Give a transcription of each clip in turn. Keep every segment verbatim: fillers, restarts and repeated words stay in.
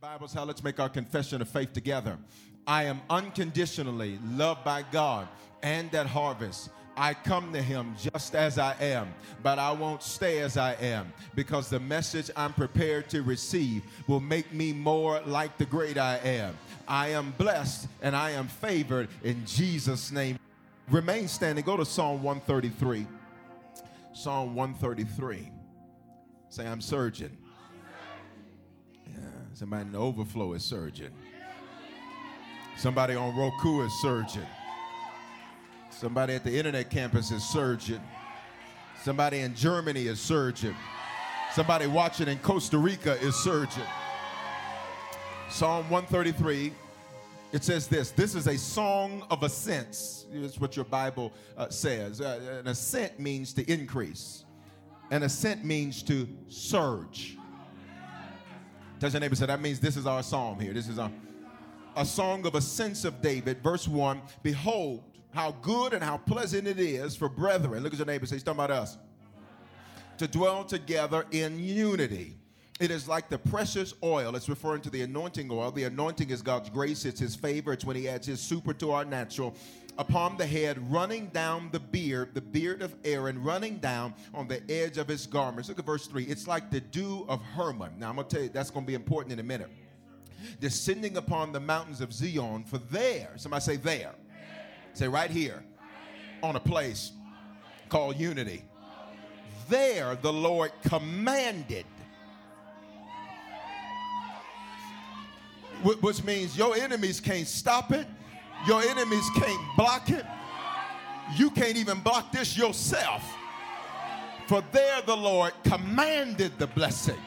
Bibles, how let's make our confession of faith together. I am unconditionally loved by God and at Harvest. I come to him just as I am, but I won't stay as I am because the message I'm prepared to receive will make me more like the great I am. I am blessed and I am favored in Jesus' name. Remain standing. Go to Psalm one thirty-three. Psalm one thirty-three. Say, I'm surging. Somebody in the overflow is surging. Somebody on Roku is surging. Somebody at the internet campus is surging. Somebody in Germany is surging. Somebody watching in Costa Rica is surging. Psalm one thirty-three, it says this. This is a song of ascents. It's what your Bible uh, says. Uh, an ascent means to increase. An ascent means to surge. Touch your neighbor, so that means this is our psalm here. This is our, a song of ascents of David, verse one. Behold, how good and how pleasant it is for brethren. Look at your neighbor, say, he's talking about us. To dwell together in unity. It is like the precious oil. It's referring to the anointing oil. The anointing is God's grace. It's his favor. It's when he adds his super to our natural. Upon the head, running down the beard, the beard of Aaron, running down on the edge of his garments. Look at verse three. It's like the dew of Hermon. Now, I'm going to tell you, that's going to be important in a minute. Descending upon the mountains of Zion, for there, somebody say there. there. Say right here, right here. On a place, on a place. Called unity. Called unity. There the Lord commanded, which means your enemies can't stop it. Your enemies can't block it. You can't even block this yourself. For there the Lord commanded the blessing.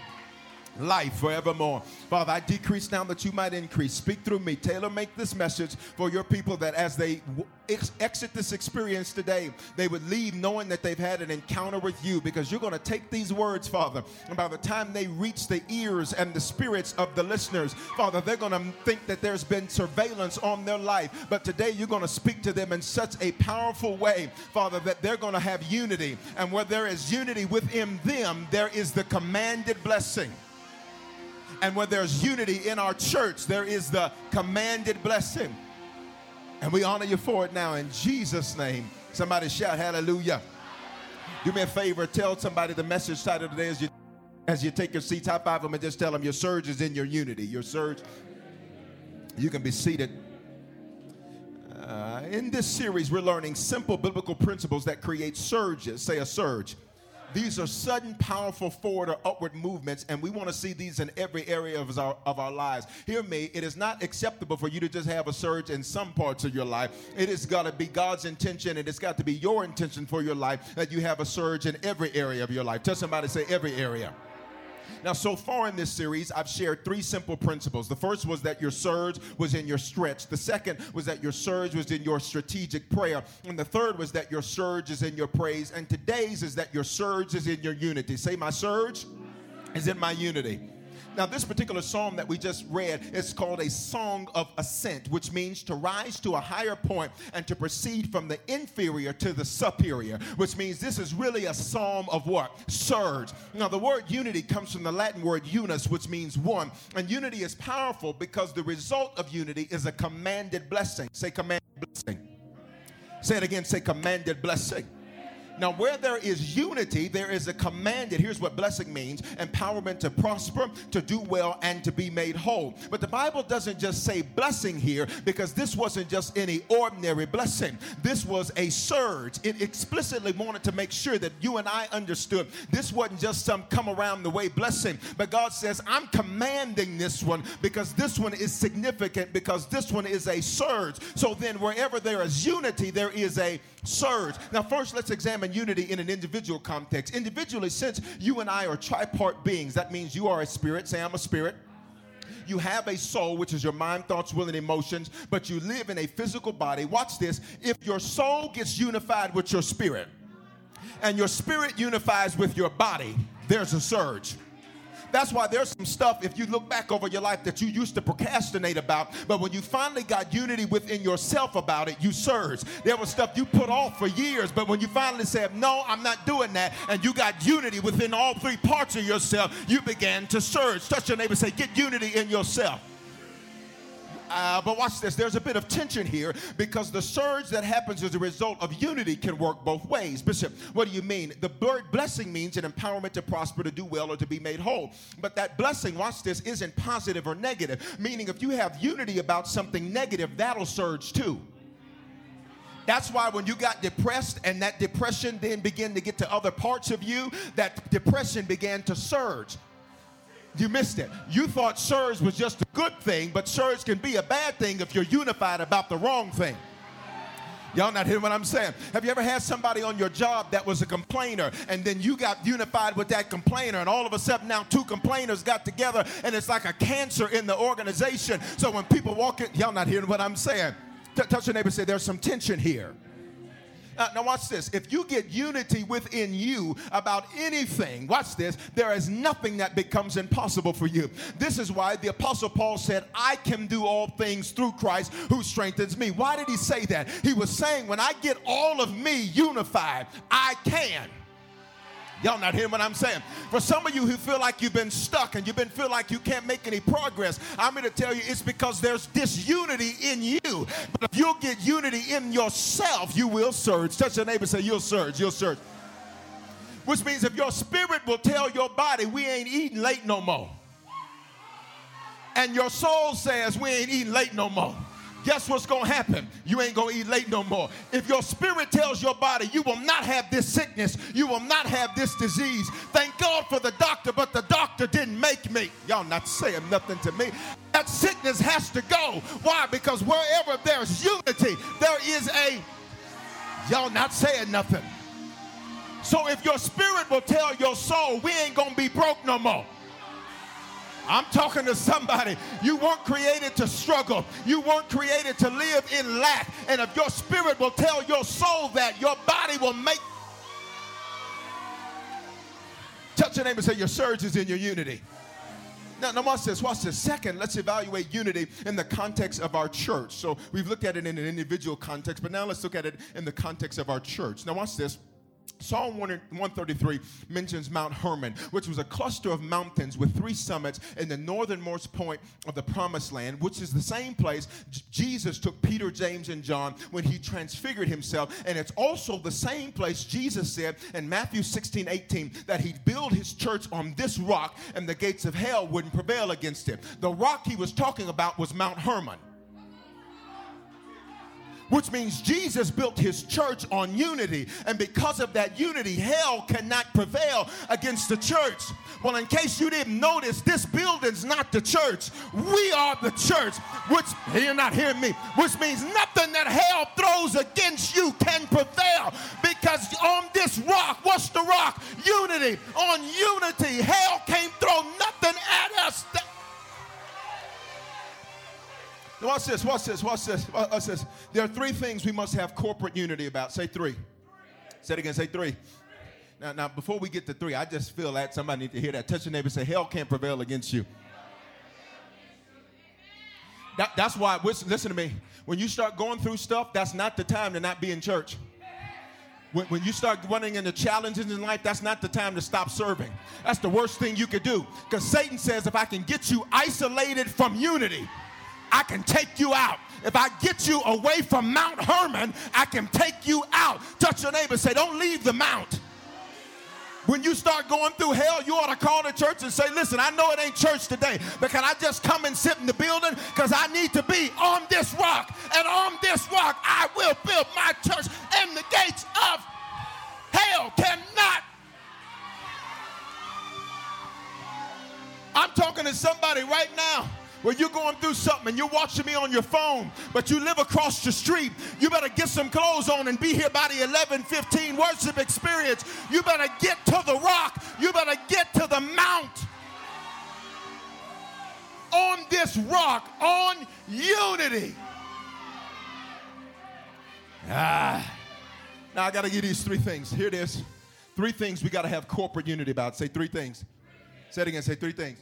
Life forevermore. Father, I decrease now that you might increase. Speak through me. Tailor make this message for your people that as they ex- exit this experience today, they would leave knowing that they've had an encounter with you, because you're going to take these words, Father, and by the time they reach the ears and the spirits of the listeners, Father, they're going to think that there's been surveillance on their life, but today you're going to speak to them in such a powerful way, Father, that they're going to have unity, and where there is unity within them, there is the commanded blessing. And where there's unity in our church, there is the commanded blessing. And we honor you for it now in Jesus' name. Somebody shout hallelujah. Do me a favor. Tell somebody the message title today as you, as you take your seats. High five them and just tell them your surge is in your unity. Your surge. You can be seated. Uh, in this series, we're learning simple biblical principles that create surges. Say a surge. These are sudden, powerful forward or upward movements, and we want to see these in every area of our, of our lives. Hear me, it is not acceptable for you to just have a surge in some parts of your life. It has got to be God's intention, and it's got to be your intention for your life that you have a surge in every area of your life. Tell somebody, say every area. Now, so far in this series, I've shared three simple principles. The first was that your surge was in your stretch. The second was that your surge was in your strategic prayer. And the third was that your surge is in your praise. And today's is that your surge is in your unity. Say, my surge is in my unity. Now, this particular psalm that we just read is called a song of ascent, which means to rise to a higher point and to proceed from the inferior to the superior, which means this is really a psalm of what? Surge. Now, the word unity comes from the Latin word unus, which means one. And unity is powerful because the result of unity is a commanded blessing. Say commanded blessing. Say it again. Say commanded blessing. Now, where there is unity, there is a commanded. Here's what blessing means: empowerment to prosper, to do well, and to be made whole. But the Bible doesn't just say blessing here, because this wasn't just any ordinary blessing. This was a surge. It explicitly wanted to make sure that you and I understood this wasn't just some come around the way blessing. But God says, I'm commanding this one because this one is significant, because this one is a surge. So then wherever there is unity, there is a surge. Now, first, let's examine unity in an individual context. Individually, since you and I are tripart beings, that means you are a spirit. Say, I'm a spirit. You have a soul, which is your mind, thoughts, will, and emotions, but you live in a physical body. Watch this. If your soul gets unified with your spirit, and your spirit unifies with your body, there's a surge. That's why there's some stuff, if you look back over your life, that you used to procrastinate about, but when you finally got unity within yourself about it, you surge. There was stuff you put off for years, but when you finally said, no, I'm not doing that, and you got unity within all three parts of yourself, you began to surge. Touch your neighbor and say, get unity in yourself. Uh, but watch this. There's a bit of tension here because the surge that happens as a result of unity can work both ways. Bishop, what do you mean? The word blessing means an empowerment to prosper, to do well, or to be made whole. But that blessing, watch this, isn't positive or negative, meaning if you have unity about something negative, that'll surge too. That's why when you got depressed and that depression then began to get to other parts of you, that depression began to surge. You missed it. You thought surge was just a good thing, but surge can be a bad thing if you're unified about the wrong thing. Y'all not hearing what I'm saying? Have you ever had somebody on your job that was a complainer, and then you got unified with that complainer, and all of a sudden now two complainers got together, and it's like a cancer in the organization. So when people walk in, y'all not hearing what I'm saying? T- touch your neighbor and say, there's some tension here. Uh, now watch this. If you get unity within you about anything, watch this, there is nothing that becomes impossible for you. This is why the Apostle Paul said, I can do all things through Christ who strengthens me. Why did he say that? He was saying, when I get all of me unified, I can. Y'all not hearing what I'm saying? For some of you who feel like you've been stuck and you've been feel like you can't make any progress, I'm going to tell you it's because there's disunity in you. But if you'll get unity in yourself, you will surge. Touch your neighbor and say, you'll surge, you'll surge. Which means if your spirit will tell your body, we ain't eating late no more. And your soul says, we ain't eating late no more. Guess what's going to happen? You ain't going to eat late no more. If your spirit tells your body, you will not have this sickness. You will not have this disease. Thank God for the doctor, but the doctor didn't make me. Y'all not saying nothing to me. That sickness has to go. Why? Because wherever there's unity, there is a... Y'all not saying nothing. So if your spirit will tell your soul, we ain't going to be broke no more. I'm talking to somebody. You weren't created to struggle. You weren't created to live in lack. And if your spirit will tell your soul that, your body will make. Touch your neighbor and say, your surge is in your unity. Now, now watch this, watch this. Second, let's evaluate unity in the context of our church. So we've looked at it in an individual context, but now let's look at it in the context of our church. Now watch this. Psalm one thirty-three mentions Mount Hermon, which was a cluster of mountains with three summits in the northernmost point of the Promised Land, which is the same place Jesus took Peter, James, and John when he transfigured himself. And it's also the same place Jesus said in Matthew sixteen eighteen that he'd build his church on this rock and the gates of hell wouldn't prevail against him. The rock he was talking about was Mount Hermon, which means Jesus built his church on unity. And because of that unity, hell cannot prevail against the church. Well, in case you didn't notice, this building's not the church. We are the church, which, you're not hearing me, which means nothing that hell throws against you can prevail. Because on this rock, what's the rock? Unity. On unity, hell can't throw nothing at us. That- Watch this, watch this, watch this, watch this. There are three things we must have corporate unity about. Say three. three. Say it again, say three. three. Now, now, before we get to three, I just feel that somebody needs to hear that. Touch your neighbor and say, hell can't prevail against you. That, that's why, listen to me, when you start going through stuff, that's not the time to not be in church. When, when you start running into challenges in life, that's not the time to stop serving. That's the worst thing you could do, because Satan says, if I can get you isolated from unity, I can take you out. If I get you away from Mount Hermon, I can take you out. Touch your neighbor, say, don't leave the mount. When you start going through hell, you ought to call the church and say, listen, I know it ain't church today, but can I just come and sit in the building? Because I need to be on this rock, and on this rock I will build my church, and the gates of hell cannot. I'm talking to somebody right now. When you're going through something and you're watching me on your phone, but you live across the street, you better get some clothes on and be here by the eleven fifteen worship experience. You better get to the rock. You better get to the mount. On this rock, on unity. Ah. Now I got to give you these three things. Here it is. Three things we got to have corporate unity about. Say three things. Say it again. Say three things.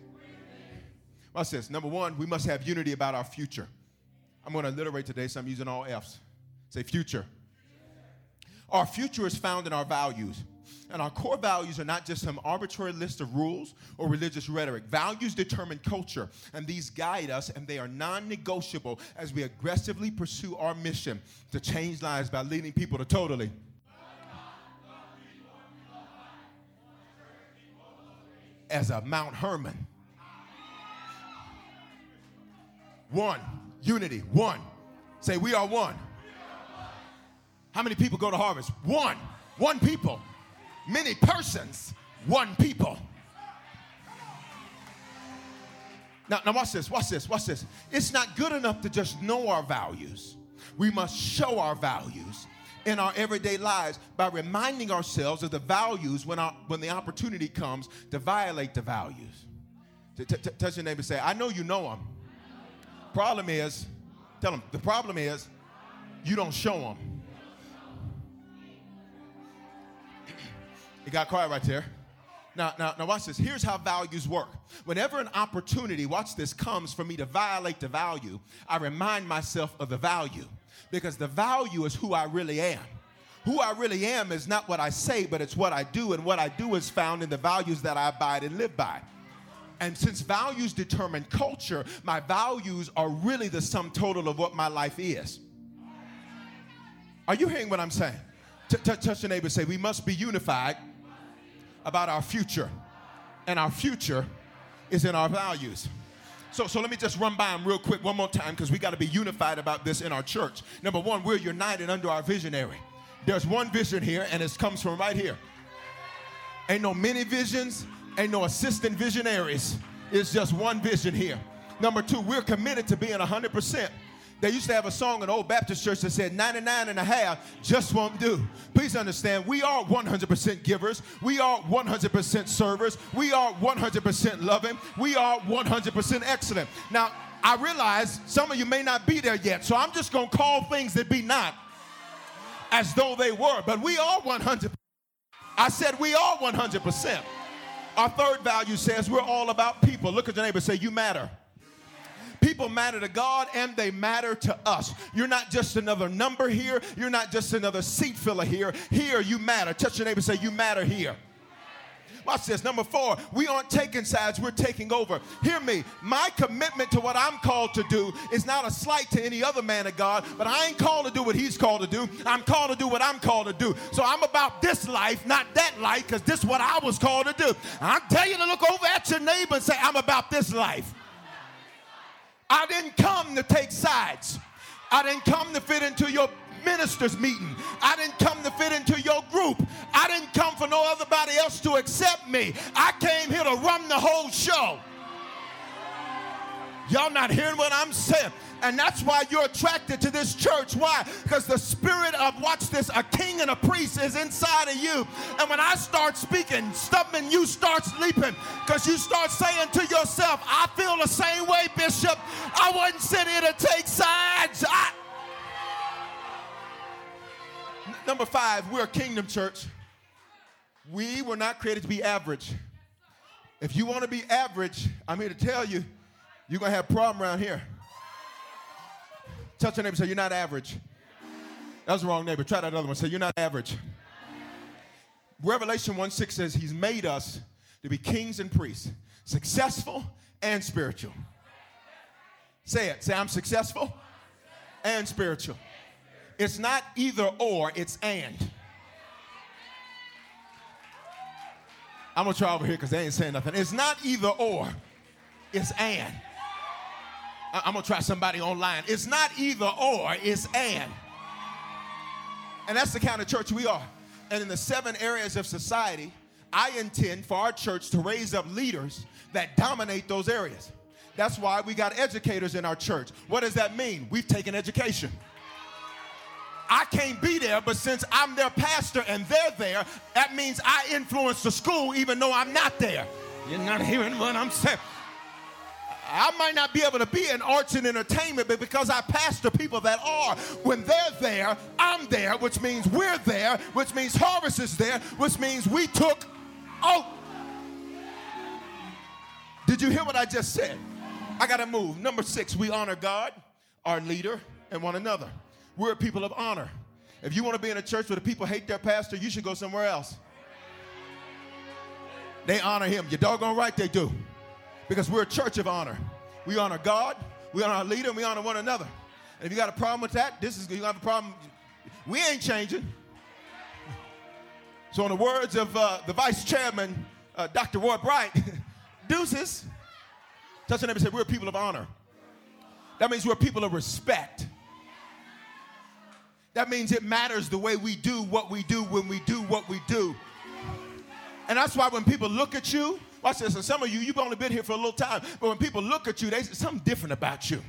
Watch this. Number one, we must have unity about our future. I'm going to alliterate today, so I'm using all F's. Say future. Our future is found in our values. And our core values are not just some arbitrary list of rules or religious rhetoric. Values determine culture, and these guide us, and they are non-negotiable as we aggressively pursue our mission to change lives by leading people to totally. As a Mount Hermon. One. Unity. One. Say, we are one. We are one. How many people go to Harvest? One. One people. Many persons. One people. Now, now watch this. Watch this. Watch this. It's not good enough to just know our values. We must show our values in our everyday lives by reminding ourselves of the values when, our, when the opportunity comes to violate the values. Touch your neighbor and say, I know you know them. Problem is, tell them, the problem is you don't show them. It got quiet right there. Now, now, now watch this. Here's how values work. Whenever an opportunity, watch this, comes for me to violate the value, I remind myself of the value, because the value is who I really am. Who I really am is not what I say, but it's what I do, and what I do is found in the values that I abide and live by. And since values determine culture, my values are really the sum total of what my life is. Are you hearing what I'm saying? Touch your neighbor and say, we must be unified about our future. And our future is in our values. So, so let me just run by them real quick one more time, because we got to be unified about this in our church. Number one, we're united under our visionary. There's one vision here, and it comes from right here. Ain't no many visions. Ain't no assistant visionaries. It's just one vision here. Number two, we're committed to being one hundred percent. They used to have a song in the old Baptist church that said ninety-nine and a half just won't do. Please understand, we are one hundred percent givers. We are one hundred percent servers. We are one hundred percent loving. We are one hundred percent excellent. Now, I realize some of you may not be there yet, so I'm just going to call things that be not as though they were. But we are one hundred percent. I said we are one hundred percent. Our third value says we're all about people. Look at your neighbor and say, you matter. People matter to God, and they matter to us. You're not just another number here. You're not just another seat filler here. Here, you matter. Touch your neighbor and say, you matter here. Watch this. Number four, we aren't taking sides. We're taking over. Hear me. My commitment to what I'm called to do is not a slight to any other man of God, but I ain't called to do what he's called to do. I'm called to do what I'm called to do. So I'm about this life, not that life, because this is what I was called to do. I tell you to look over at your neighbor and say, I'm about this life. I didn't come to take sides. I didn't come to fit into your ministers meeting. I didn't come to fit into your group. I didn't come for no otherybody else to accept me. I came here to run the whole show. Y'all not hearing what I'm saying? And that's why you're attracted to this church. Why? Because the spirit of, watch this, a king and a priest is inside of you. And when I start speaking, something you starts leaping, because you start saying to yourself, I feel the same way, Bishop. I wasn't sent here to take sides. I Number five, we're a kingdom church. We were not created to be average. If you want to be average, I'm here to tell you, you're going to have a problem around here. Touch your neighbor and say, you're not average. That was the wrong neighbor. Try that other one. Say, you're not average. Revelation one six says he's made us to be kings and priests, successful and spiritual. Say it. Say, I'm successful and spiritual. It's not either or, it's and. I'm going to try over here because they ain't saying nothing. It's not either or, it's and. I'm going to try somebody online. It's not either or, it's and. And that's the kind of church we are. And in the seven areas of society, I intend for our church to raise up leaders that dominate those areas. That's why we got educators in our church. What does that mean? We've taken education. I can't be there, but since I'm their pastor and they're there, that means I influence the school even though I'm not there. You're not hearing what I'm saying. I might not be able to be in arts and entertainment, but because I pastor people that are, when they're there, I'm there, which means we're there, which means Harvest is there, which means we took, oh. Did you hear what I just said? I got to move. Number six, we honor God, our leader, and one another. We're a people of honor. If you want to be in a church where the people hate their pastor, you should go somewhere else. They honor him. You're doggone right they do. Because we're a church of honor. We honor God, we honor our leader, and we honor one another. And if you got a problem with that, this is, you have a problem. We ain't changing. So in the words of uh, the vice chairman, uh, Doctor Roy Bright, deuces. Touch your neighbor and say, we're a people of honor. That means we're a people of respect. That means it matters the way we do what we do when we do what we do. And that's why when people look at you, watch this, and some of you, you've only been here for a little time, but when people look at you, they say something different about you.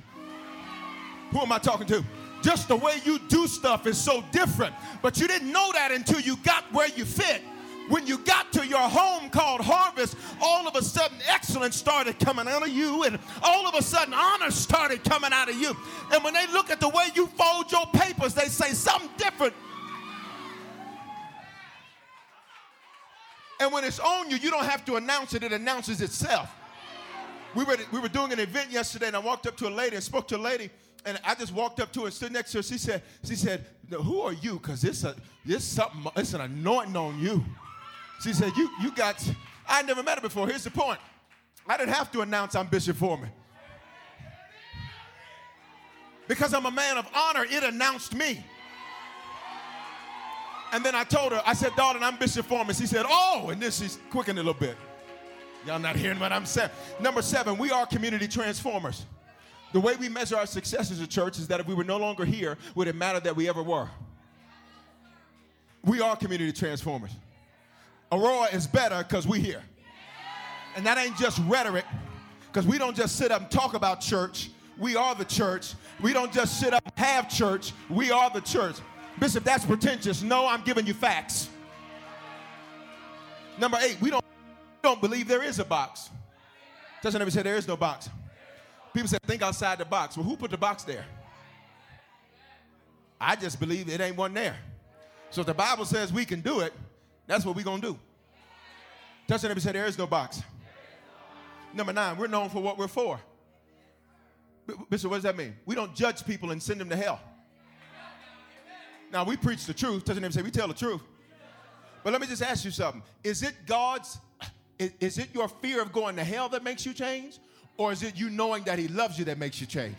Who am I talking to? Just the way you do stuff is so different, but you didn't know that until you got where you fit. When you got to your home called Harvest, all of a sudden excellence started coming out of you, and all of a sudden honor started coming out of you. And when they look at the way you fold your papers, they say something different. And when it's on you, you don't have to announce it. It announces itself. We were, we were doing an event yesterday, and I walked up to a lady and spoke to a lady, and I just walked up to her and stood next to her. She said, she said, who are you? Because it's, it's something, it's an anointing on you. She said, you you got, I never met her before. Here's the point. I didn't have to announce I'm Bishop Foreman. Because I'm a man of honor, it announced me. And then I told her, I said, darling, I'm Bishop Foreman. She said, oh, and then she's quickened a little bit. Y'all not hearing what I'm saying. Number seven, we are community transformers. The way we measure our success as a church is that if we were no longer here, would it matter that we ever were? We are community transformers. Aurora is better because we're here. And that ain't just rhetoric, because we don't just sit up and talk about church. We are the church. We don't just sit up and have church. We are the church. Bishop, that's pretentious. No, I'm giving you facts. Number eight, we don't, we don't believe there is a box. Touch your neighbor and say, there is no box. People say, think outside the box. Well, who put the box there? I just believe it ain't one there. So if the Bible says we can do it, that's what we're going to do. Touch your neighbor and say, there is no box. Number nine, we're known for what we're for. Bishop, what does that mean? We don't judge people and send them to hell. Now, we preach the truth. Doesn't even say we tell the truth. But let me just ask you something. Is it God's, is, is it your fear of going to hell that makes you change? Or is it you knowing that he loves you that makes you change?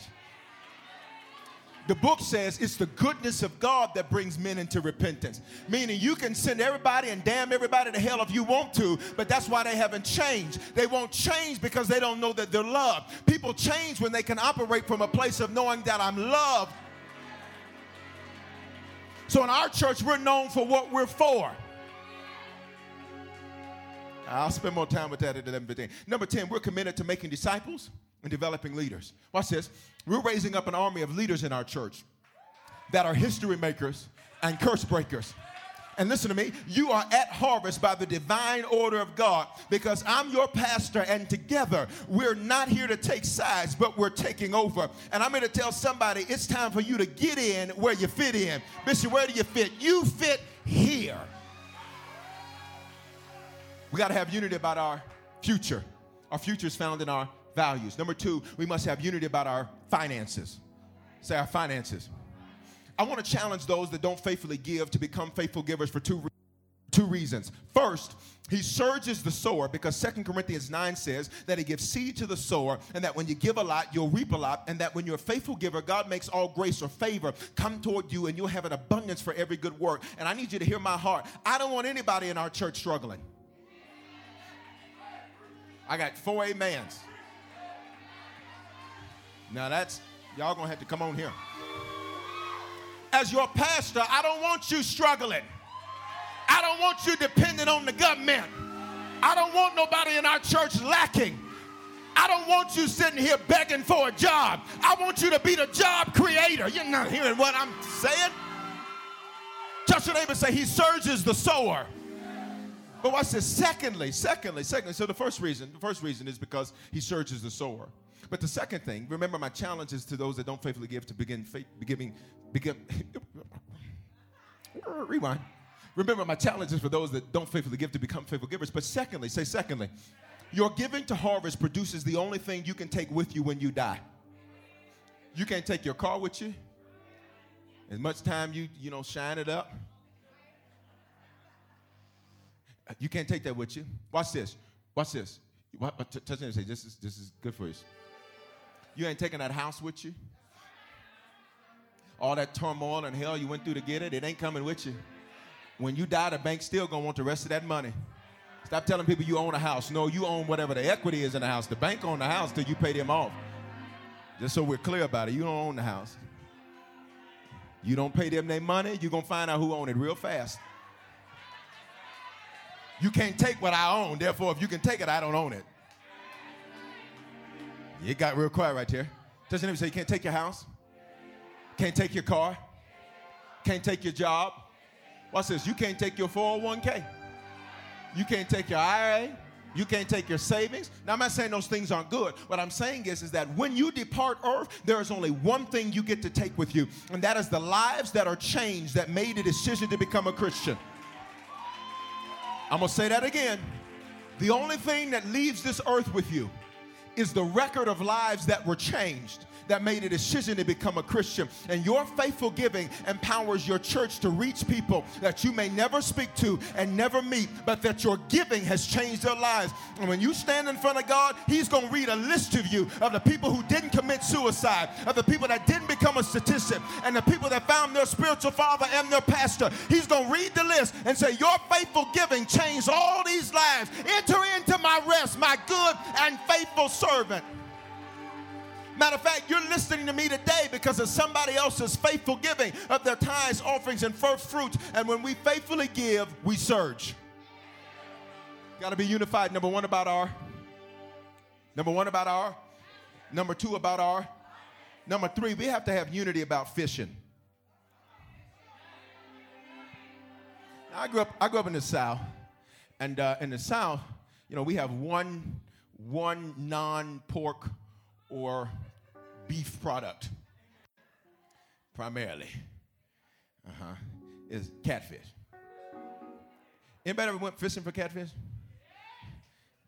The book says it's the goodness of God that brings men into repentance. Meaning you can send everybody and damn everybody to hell if you want to, but that's why they haven't changed. They won't change because they don't know that they're loved. People change when they can operate from a place of knowing that I'm loved. So in our church, we're known for what we're for. I'll spend more time with that at eleven fifteen. Number ten, we're committed to making disciples and developing leaders. Watch this. We're raising up an army of leaders in our church that are history makers and curse breakers. And listen to me, you are at Harvest by the divine order of God because I'm your pastor, and together we're not here to take sides, but we're taking over. And I'm here to tell somebody it's time for you to get in where you fit in. Bishop, where do you fit? You fit here. We got to have unity about our future. Our future is found in our values. Number two, we must have unity about our finances. Say our finances. I want to challenge those that don't faithfully give to become faithful givers for two reasons. Two reasons. First, he surges the sower because Second Corinthians nine says that he gives seed to the sower, and that when you give a lot, you'll reap a lot, and that when you're a faithful giver, God makes all grace or favor come toward you, and you'll have an abundance for every good work. And I need you to hear my heart. I don't want anybody in our church struggling. I got four amens. Now that's, y'all gonna have to come on here. As your pastor, I don't want you struggling. I don't want you dependent on the government. I don't want nobody in our church lacking. I don't want you sitting here begging for a job. I want you to be the job creator. You're not hearing what I'm saying. Touch your neighbor and say, he surges the sower. But watch this. Secondly, secondly, secondly. So the first reason, the first reason is because he surges the sower. But the second thing, remember my challenge is to those that don't faithfully give to begin faith, giving, begin, rewind. Remember, my challenge is for those that don't faithfully give to become faithful givers. But secondly, say secondly, your giving to Harvest produces the only thing you can take with you when you die. You can't take your car with you. As much time you, you know, shine it up. You can't take that with you. Watch this. Watch this. Touch it and say, this is, this is good for you. You ain't taking that house with you. All that turmoil and hell you went through to get it, it ain't coming with you. When you die, the bank's still going to want the rest of that money. Stop telling people you own a house. No, you own whatever the equity is in the house. The bank owns the house till you pay them off. Just so we're clear about it, you don't own the house. You don't pay them their money, you're going to find out who owned it real fast. You can't take what I own. Therefore, if you can take it, I don't own it. It got real quiet right there. Doesn't anybody say you can't take your house? Can't take your car? Can't take your job? Watch this. You can't take your four oh one k. You can't take your I R A. You can't take your savings. Now, I'm not saying those things aren't good. What I'm saying is, is that when you depart earth, there is only one thing you get to take with you, and that is the lives that are changed that made the decision to become a Christian. I'm going to say that again. The only thing that leaves this earth with you is the record of lives that were changed, that made a decision to become a Christian. And your faithful giving empowers your church to reach people that you may never speak to and never meet, but that your giving has changed their lives. And when you stand in front of God, he's going to read a list to you of the people who didn't commit suicide, of the people that didn't become a statistic, and the people that found their spiritual father and their pastor. He's going to read the list and say, your faithful giving changed all these lives. Enter into my rest, my good and faithful servant. Matter of fact, you're listening to me today because of somebody else's faithful giving of their tithes, offerings, and first fruits. And when we faithfully give, we surge. Got to be unified. Number one about our. Number one about our. Number two about our. Number three, we have to have unity about fishing. Now, I grew up. I grew up in the South, and uh, in the South, you know, we have one one non-pork or beef product, primarily, uh-huh, is catfish. Anybody ever went fishing for catfish?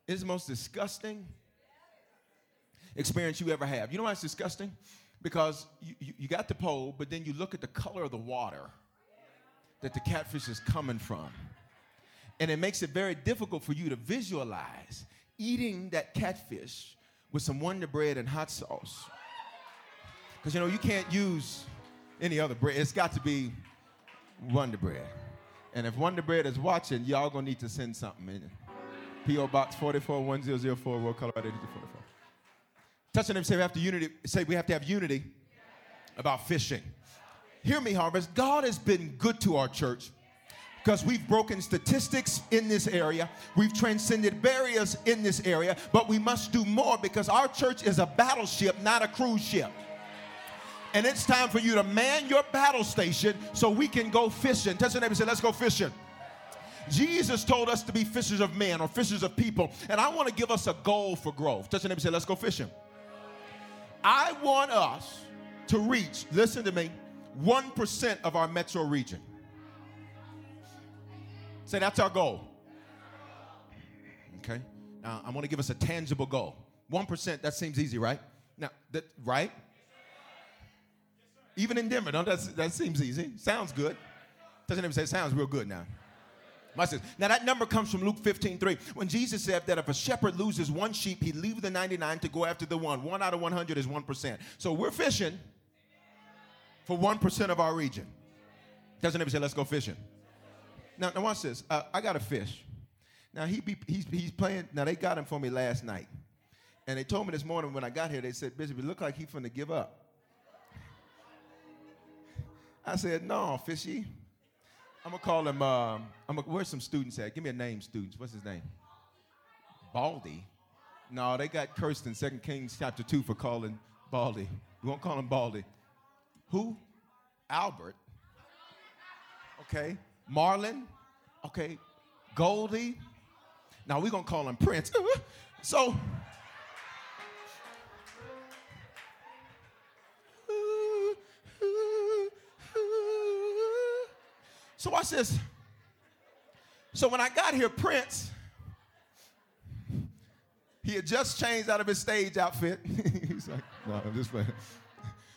It's the most disgusting experience you ever have. You know why it's disgusting? Because you, you, you got the pole, but then you look at the color of the water that the catfish is coming from. And it makes it very difficult for you to visualize eating that catfish with some Wonder Bread and hot sauce. Because, you know, you can't use any other bread. It's got to be Wonder Bread. And if Wonder Bread is watching, y'all going to need to send something in. P O. Box four four one zero zero four, Royal, Colorado, eight two four four. Touching them, say we have to unity. Say we have to have unity about fishing. Hear me, Harvest. God has been good to our church, because we've broken statistics in this area. We've transcended barriers in this area, but we must do more because our church is a battleship, not a cruise ship. And it's time for you to man your battle station so we can go fishing. Touch your neighbor and say, let's go fishing. Jesus told us to be fishers of men or fishers of people, and I want to give us a goal for growth. Touch your neighbor and say, let's go fishing. I want us to reach, listen to me, one percent of our metro region. Say, that's our goal. Okay. Now, I want to give us a tangible goal. one percent, that seems easy, right? Now, that, right? Even in Denver. No, that's, that seems easy. Sounds good. Doesn't even say sounds real good now. My sister. Now that number comes from Luke fifteen three, when Jesus said that if a shepherd loses one sheep, he leaves the ninety-nine to go after the one. One out of one hundred is one percent. So we're fishing for one percent of our region. Doesn't ever say, let's go fishing. Now, now watch this. Uh, I got a fish. Now, he be, he's, he's playing. Now, they got him for me last night. And they told me this morning when I got here, they said, Bishop, it looked like he's finna give up. I said, no, fishy. I'm going to call him, uh, I'm a, where's some students at? Give me a name, students. What's his name? Baldy? No, they got cursed in Second Kings chapter two for calling Baldy. We won't call him Baldy. Who? Albert. Okay. Marlon. Okay. Goldie. Now, we're going to call him Prince. So, so watch this. So when I got here, Prince, he had just changed out of his stage outfit. He's like, no, I'm just playing.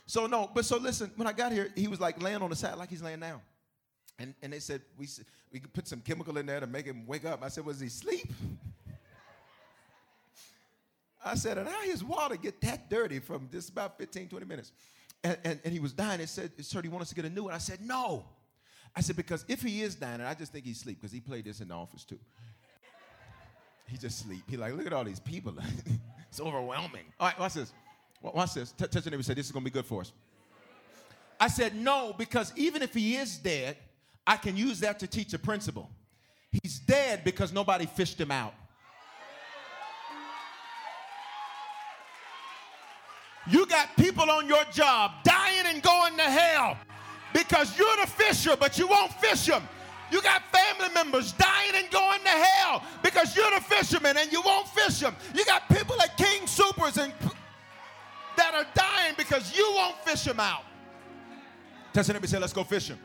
So no, but so listen, when I got here, he was like laying on the side like he's laying down. And and they said, we we could put some chemical in there to make him wake up. I said, was he asleep? I said, and how his water get that dirty from just about fifteen, twenty minutes? And, and, and he was dying. They said, sir, do you want us to get a new one? I said, no. I said, because if he is dying, and I just think he's asleep, because he played this in the office too. He just sleep. He like, look at all these people. It's overwhelming. All right, watch this. Watch this. Touch your neighbor and say, this is going to be good for us. I said, no, because even if he is dead, I can use that to teach a principle. He's dead because nobody fished him out. You got people on your job dying and going to hell because you're the fisher, but you won't fish them. You got family members dying and going to hell because you're the fisherman and you won't fish them. You got people at King Soopers and that are dying because you won't fish them out. Does anybody say, let's go fishing?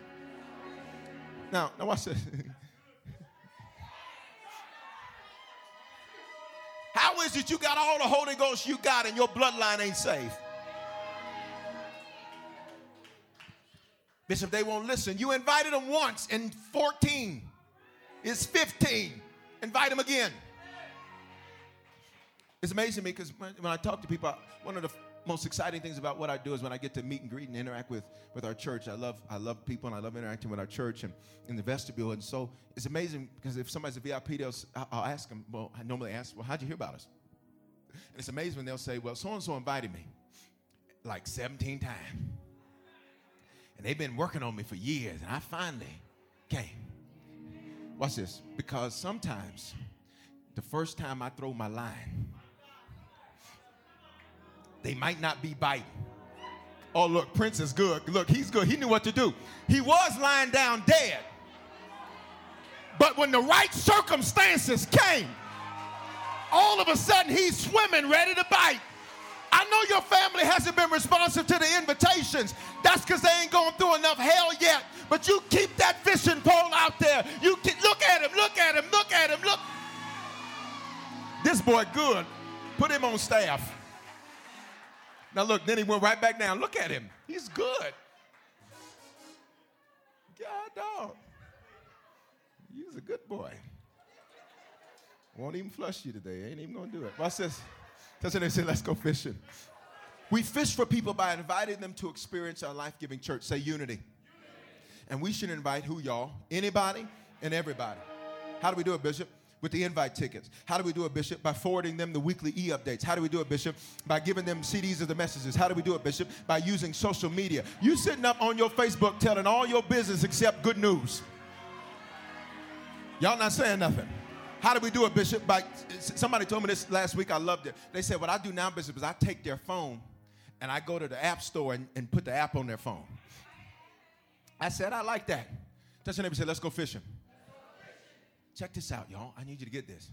Now, now watch this. How is it you got all the Holy Ghost you got and your bloodline ain't saved? Bishop, they won't listen. You invited them once in fourteen. It's fifteen. Invite them again. It's amazing to me because when, when I talk to people, I, one of the most exciting things about what I do is when I get to meet and greet and interact with, with our church. I love I love people and I love interacting with our church and in the vestibule. And so it's amazing because if somebody's a V I P, they'll, I'll ask them, well, I normally ask, well, how'd you hear about us? And it's amazing when they'll say, well, so-and-so invited me like seventeen times. And they've been working on me for years and I finally came. Watch this. Because sometimes the first time I throw my line, they might not be biting. Oh, look, Prince is good. Look, he's good. He knew what to do. He was lying down dead. But when the right circumstances came, all of a sudden he's swimming, ready to bite. I know your family hasn't been responsive to the invitations. That's because they ain't going through enough hell yet. But you keep that fishing pole out there. You can, look at him, look at him, look at him, look. This boy good. Put him on staff. Now look, then he went right back down. Look at him. He's good. God, dog. He's a good boy. Won't even flush you today. Ain't even going to do it. Watch this. That's when they say, let's go fishing. We fish for people by inviting them to experience our life-giving church. Say unity. unity. And we should invite who, y'all? Anybody and everybody. How do we do it, Bishop? With the invite tickets. How do we do it, Bishop? By forwarding them the weekly e-updates. How do we do it, Bishop? By giving them C Ds of the messages. How do we do it, Bishop? By using social media. You sitting up on your Facebook telling all your business except good news. Y'all not saying nothing. How do we do it, Bishop? By somebody told me this last week. I loved it. They said, what I do now, Bishop, is I take their phone and I go to the app store and, and put the app on their phone. I said, I like that. Touch your neighbor and say, let's go fishing. Check this out, y'all. I need you to get this.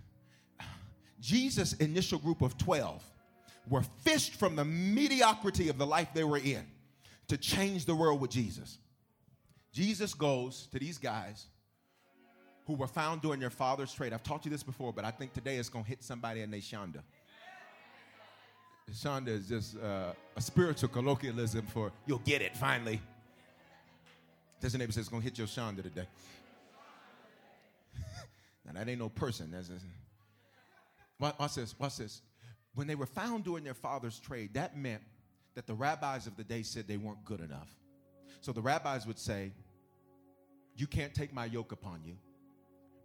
Jesus' initial group of twelve were fished from the mediocrity of the life they were in to change the world with Jesus. Jesus goes to these guys who were found doing their father's trade. I've taught you this before, but I think today it's going to hit somebody in their shanda. Shonda is just uh, a spiritual colloquialism for you'll get it finally. There's a neighbor says it's going to hit your Shonda today. Now, that ain't no person. That's just... Watch this. Watch this. When they were found doing their father's trade, that meant that the rabbis of the day said they weren't good enough. So the rabbis would say, you can't take my yoke upon you.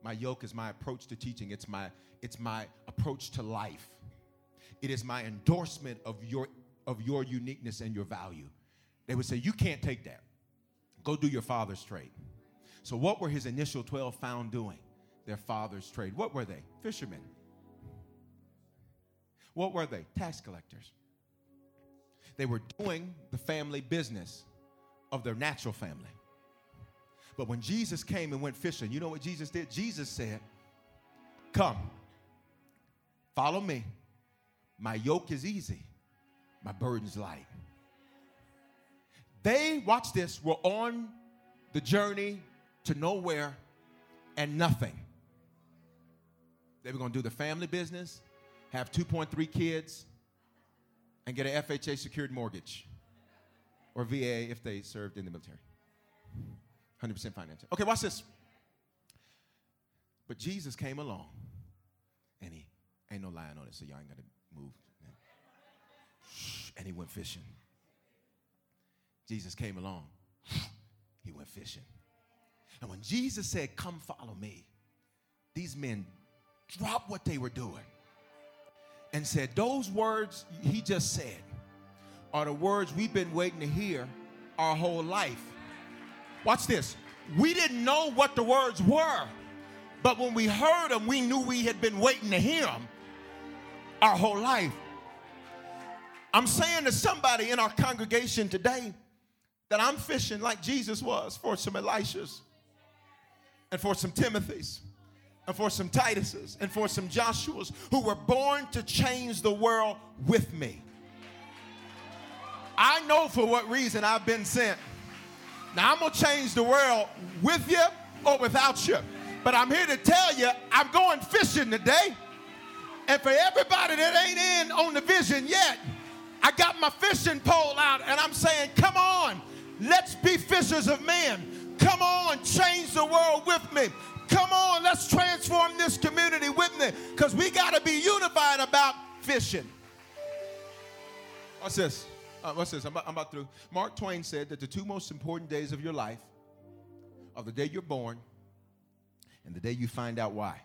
My yoke is my approach to teaching. It's my, it's my approach to life. It is my endorsement of your, of your uniqueness and your value. They would say, you can't take that. Go do your father's trade. So what were his initial twelve found doing? Their father's trade. What were they? Fishermen. What were they? Tax collectors. They were doing the family business of their natural family. But when Jesus came and went fishing, you know what Jesus did? Jesus said, come, follow me. My yoke is easy. My burden's light. They, watch this, were on the journey to nowhere and nothing. They were going to do the family business, have two point three kids, and get an F H A secured mortgage or V A if they served in the military. one hundred percent financial. Okay, watch this. But Jesus came along, and he ain't no lying on it, so y'all ain't got to move. And he went fishing. Jesus came along. He went fishing. And when Jesus said, come follow me, these men dropped what they were doing and said, those words he just said are the words we've been waiting to hear our whole life. Watch this. We didn't know what the words were, but when we heard them, we knew we had been waiting to hear them our whole life. I'm saying to somebody in our congregation today that I'm fishing like Jesus was for some Elishas and for some Timothys and for some Tituses and for some Joshuas who were born to change the world with me. I know for what reason I've been sent. Now, I'm going to change the world with you or without you. But I'm here to tell you, I'm going fishing today. And for everybody that ain't in on the vision yet, I got my fishing pole out and I'm saying, come on, let's be fishers of men. Come on, change the world with me. Come on, let's transform this community with me, because we got to be unified about fishing. What's this? Uh, what's this? I'm about, I'm about through. Mark Twain said that the two most important days of your life are the day you're born and the day you find out why.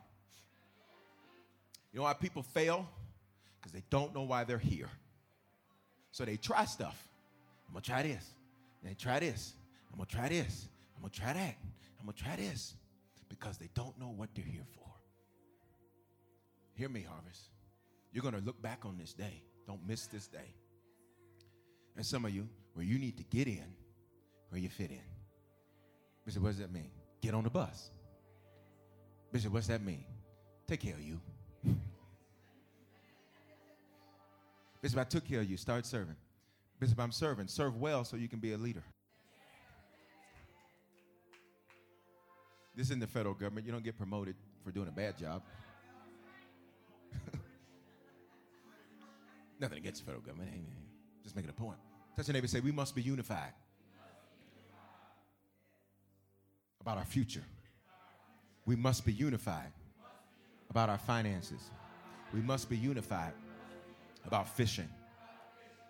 You know why people fail? Because they don't know why they're here. So they try stuff. I'm going to try this. And they try this. I'm going to try this. I'm going to try that. I'm going to try this. Because they don't know what they're here for. Hear me, Harvest. You're going to look back on this day. Don't miss this day. And some of you, where you need to get in, where you fit in. Bishop, what does that mean? Get on the bus. Bishop, what's that mean? Take care of you. Bishop, I took care of you. Start serving. Bishop, I'm serving. Serve well so you can be a leader. This isn't the federal government. You don't get promoted for doing a bad job. Nothing against the federal government. Amen. Just making a point. Touch your neighbor and say, we must be unified about our future. We must be unified about our finances. We must be unified about fishing.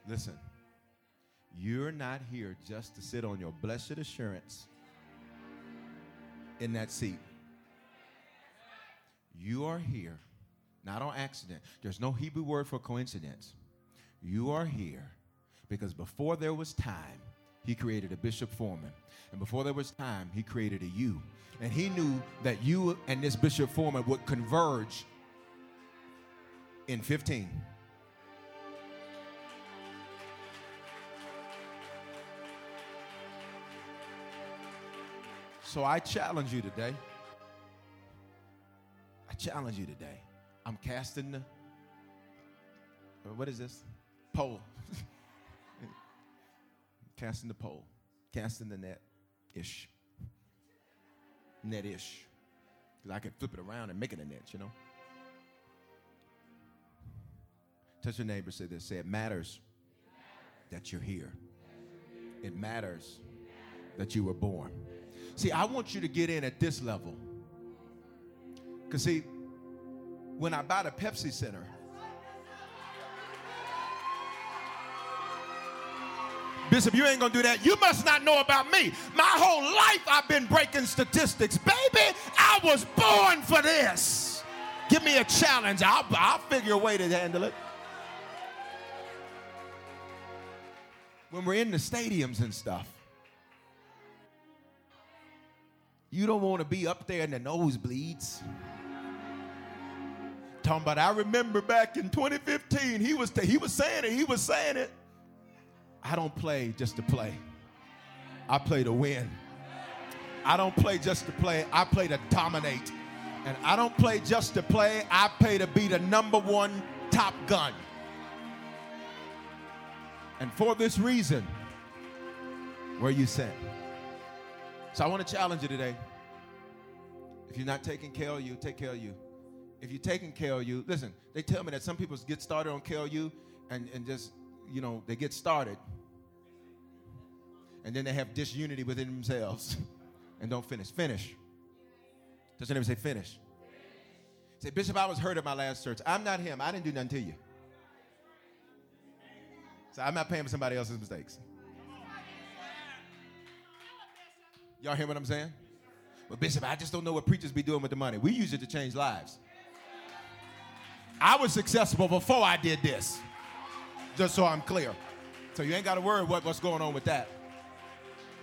Listen, you're not here just to sit on your blessed assurance in that seat. You are here, not on accident. There's no Hebrew word for coincidence. You are here because before there was time, he created a Bishop Foreman. And before there was time, he created a you. And he knew that you and this Bishop Foreman would converge in fifteen. So I challenge you today. I challenge you today. I'm casting the, what is this? Pole. Casting the pole. Casting the net-ish. Net-ish. Because I could flip it around and make it a net, you know? Touch your neighbor, say this. Say, it matters that you're here. It matters that you were born. See, I want you to get in at this level. Because, see, when I buy the Pepsi Center, Bishop, you ain't going to do that. You must not know about me. My whole life I've been breaking statistics. Baby, I was born for this. Give me a challenge. I'll, I'll figure a way to handle it. When we're in the stadiums and stuff, you don't want to be up there in the nosebleeds. Talking about, I remember back in twenty fifteen, he was, t- he was saying it, he was saying it. I don't play just to play. I play to win. I don't play just to play. I play to dominate. And I don't play just to play. I play to be the number one top gun. And for this reason, were you sent? So I want to challenge you today. If you're not taking care of you, take care of you. If you're taking care of you, listen, they tell me that some people get started on care of you and, and just... you know, they get started and then they have disunity within themselves and don't finish. Finish. Does anybody say finish? Say, Bishop, I was hurt at my last church. I'm not him. I didn't do nothing to you. So I'm not paying for somebody else's mistakes. Y'all hear what I'm saying? Well, Bishop, I just don't know what preachers be doing with the money. We use it to change lives. I was successful before I did this. Just so I'm clear. So you ain't got to worry what, what's going on with that.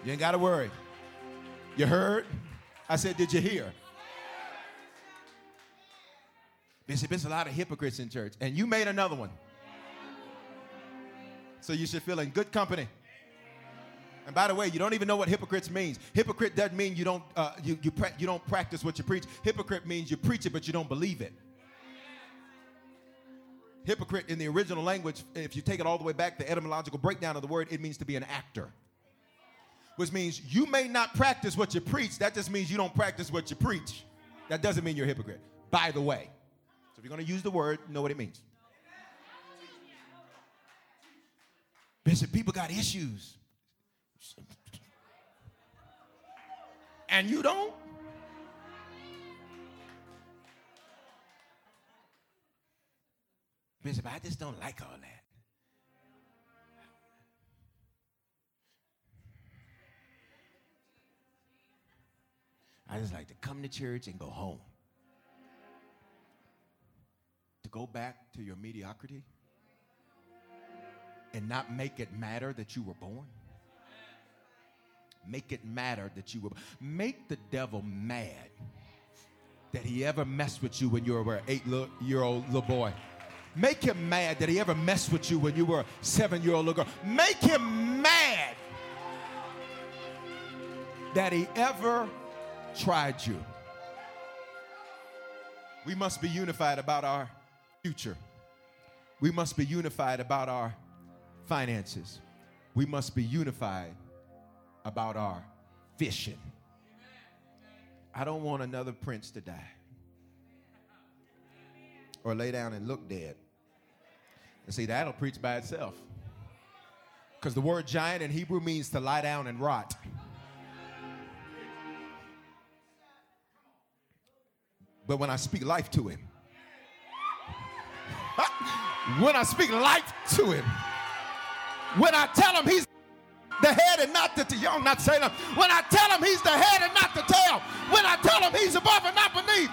You ain't got to worry. You heard? I said, did you hear? Bishop, there's a lot of hypocrites in church. And you made another one. So you should feel in good company. And by the way, you don't even know what hypocrites means. Hypocrite doesn't mean you don't, uh, you, you, pra- you don't practice what you preach. Hypocrite means you preach it, but you don't believe it. Hypocrite in the original language, if you take it all the way back, the etymological breakdown of the word, it means to be an actor. Which means you may not practice what you preach. That just means you don't practice what you preach. That doesn't mean you're a hypocrite, by the way. So if you're going to use the word, know what it means. Bishop, people got issues. And you don't? Bishop, I just don't like all that. I just like to come to church and go home. To go back to your mediocrity and not make it matter that you were born. Make it matter that you were born. Make the devil mad that he ever messed with you when you were an eight-year-old little boy. Make him mad that he ever messed with you when you were a seven-year-old little girl. Make him mad that he ever tried you. We must be unified about our future. We must be unified about our finances. We must be unified about our vision. I don't want another prince to die. Or lay down and look dead. And see, that'll preach by itself. Because the word giant in Hebrew means to lie down and rot. But when I speak life to him, when I speak life to him, when I tell him he's the head and not the tail, I'm not saying that. When I tell him he's the head and not the tail, when I tell him he's above and not beneath,